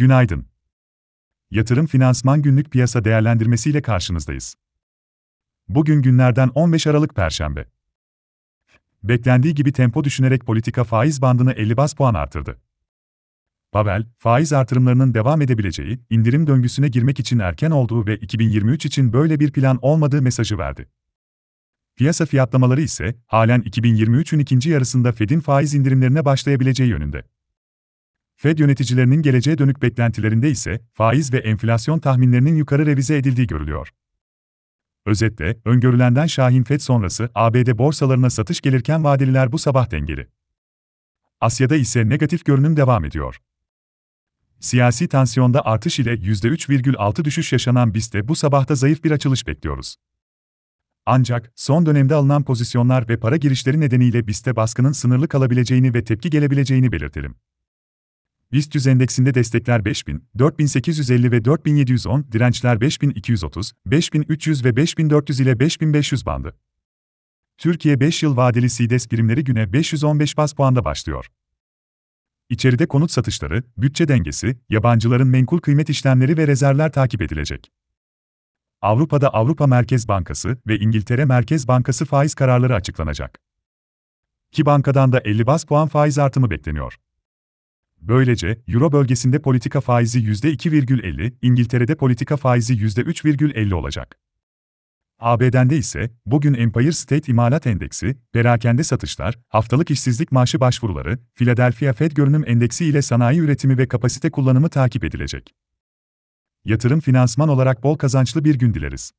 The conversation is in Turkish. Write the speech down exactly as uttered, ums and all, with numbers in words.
Günaydın. Yatırım Finansman Günlük Piyasa Değerlendirmesi ile karşınızdayız. Bugün günlerden on beş Aralık Perşembe. Beklendiği gibi tempo düşünerek politika faiz bandını elli baz puan artırdı. Powell, faiz artırımlarının devam edebileceği, indirim döngüsüne girmek için erken olduğu ve iki bin yirmi üç için böyle bir plan olmadığı mesajı verdi. Piyasa fiyatlamaları ise, halen iki bin yirmi üçün ikinci yarısında Fed'in faiz indirimlerine başlayabileceği yönünde. Fed yöneticilerinin geleceğe dönük beklentilerinde ise, faiz ve enflasyon tahminlerinin yukarı revize edildiği görülüyor. Özetle, öngörülenden şahin Fed sonrası A B D borsalarına satış gelirken vadeliler bu sabah dengeli. Asya'da ise negatif görünüm devam ediyor. Siyasi tansiyonda artış ile yüzde üç virgül altı düşüş yaşanan BIST'te bu sabahta zayıf bir açılış bekliyoruz. Ancak, son dönemde alınan pozisyonlar ve para girişleri nedeniyle BIST'te baskının sınırlı kalabileceğini ve tepki gelebileceğini belirtelim. BIST yüz endeksinde destekler beş bin, dört bin sekiz yüz elli ve dört bin yedi yüz on, dirençler beş bin iki yüz otuz, beş bin üç yüz ve beş bin dört yüz ile beş bin beş yüz bandı. Türkiye beş yıl vadeli C D S birimleri güne beş yüz on beş baz puanda başlıyor. İçeride konut satışları, bütçe dengesi, yabancıların menkul kıymet işlemleri ve rezervler takip edilecek. Avrupa'da Avrupa Merkez Bankası ve İngiltere Merkez Bankası faiz kararları açıklanacak. İki bankadan da elli baz puan faiz artımı bekleniyor. Böylece, Euro bölgesinde politika faizi yüzde iki virgül elli, İngiltere'de politika faizi yüzde üç virgül elli olacak. A B D'de ise, bugün Empire State İmalat Endeksi, perakende satışlar, haftalık işsizlik maaşı başvuruları, Philadelphia Fed Görünüm Endeksi ile sanayi üretimi ve kapasite kullanımı takip edilecek. Yatırım finansman olarak bol kazançlı bir gün dileriz.